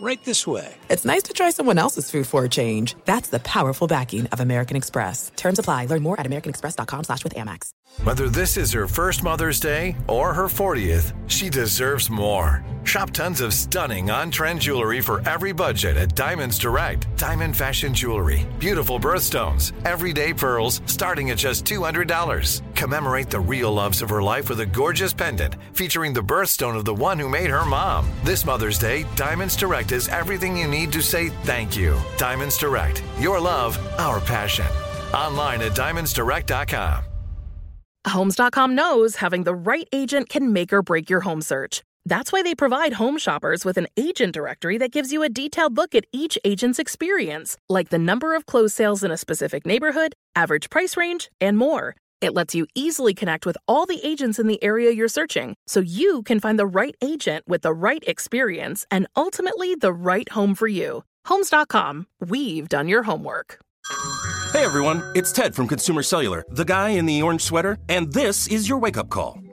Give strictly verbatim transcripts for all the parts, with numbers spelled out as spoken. right this way, it's nice to try someone else's food for a change. That's the powerful backing of American Express. Terms apply. Learn more at americanexpress.com slash with Amex. Whether this is her first Mother's Day or her fortieth, she deserves more. Shop tons of stunning on-trend jewelry for every budget at Diamonds Direct. Diamond fashion jewelry, beautiful birthstones, everyday pearls, starting at just two hundred dollars. Commemorate the real loves of her life with a gorgeous pendant featuring the birthstone of the one who made her mom. This Mother's Day, Diamonds Direct is everything you need to say thank you. Diamonds Direct, your love, our passion. Online at diamonds direct dot com. Homes dot com knows having the right agent can make or break your home search. That's why they provide home shoppers with an agent directory that gives you a detailed look at each agent's experience, like the number of closed sales in a specific neighborhood, average price range, and more. It lets you easily connect with all the agents in the area you're searching, so you can find the right agent with the right experience and ultimately the right home for you. Homes dot com. We've done your homework. Hey everyone, it's Ted from Consumer Cellular, the guy in the orange sweater, and this is your wake-up call.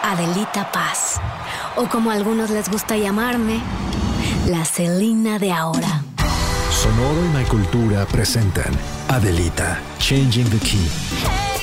Adelita Paz, o como a algunos les gusta llamarme, La Selina de ahora. Sonoro y My Cultura presentan Adelita, Changing the Key. Hey,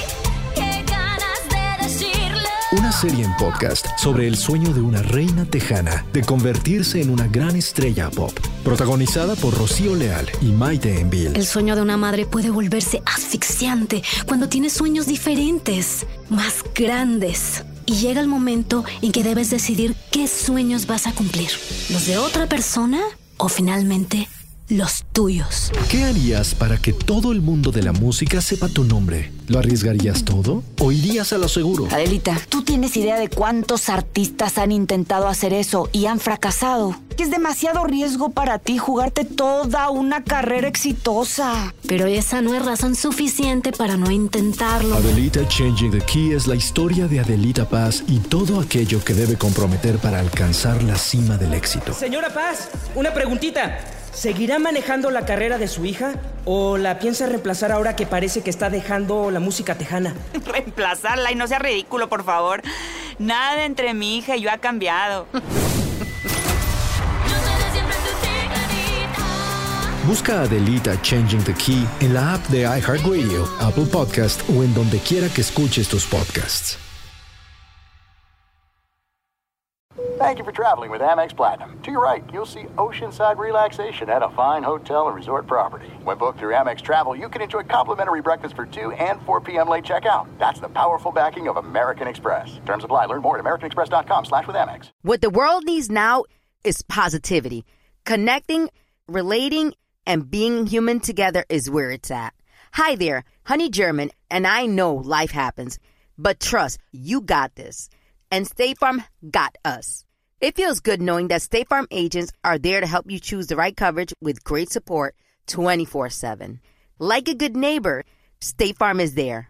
qué ganas de decirlo. Una serie en podcast sobre el sueño de una reina tejana de convertirse en una gran estrella pop. Protagonizada por Rocío Leal y Maite Enville. El sueño de una madre puede volverse asfixiante cuando tiene sueños diferentes, más grandes. Y llega el momento en que debes decidir qué sueños vas a cumplir. ¿Los de otra persona o finalmente los tuyos? ¿Qué harías para que todo el mundo de la música sepa tu nombre? ¿Lo arriesgarías todo o irías a lo seguro? Adelita, ¿tú tienes idea de cuántos artistas han intentado hacer eso y han fracasado? Que es demasiado riesgo para ti jugarte toda una carrera exitosa. Pero esa no es razón suficiente para no intentarlo. Adelita Changing the Key es la historia de Adelita Paz y todo aquello que debe comprometer para alcanzar la cima del éxito. Señora Paz, una preguntita. ¿Seguirá manejando la carrera de su hija o la piensa reemplazar ahora que parece que está dejando la música tejana? Reemplazarla y no sea ridículo, por favor. Nada entre mi hija y yo ha cambiado. Busca Adelita Changing the Key en la app de iHeartRadio, Apple Podcast o en donde quiera que escuches tus podcasts. Thank you for traveling with Amex Platinum. To your right, you'll see oceanside relaxation at a fine hotel and resort property. When booked through Amex Travel, you can enjoy complimentary breakfast for two and four p.m. late checkout. That's the powerful backing of American Express. Terms apply. Learn more at americanexpress.com slash with Amex. What the world needs now is positivity. Connecting, relating, and being human together is where it's at. Hi there, Honey German, and I know life happens, but trust, you got this. And State Farm got us. It feels good knowing that State Farm agents are there to help you choose the right coverage with great support twenty-four seven. Like a good neighbor, State Farm is there.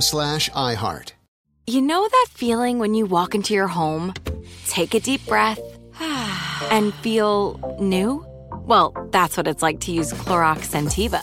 slash iHeart. You know that feeling when you walk into your home, take a deep breath, and feel new? Well, that's what it's like to use Clorox Scentiva.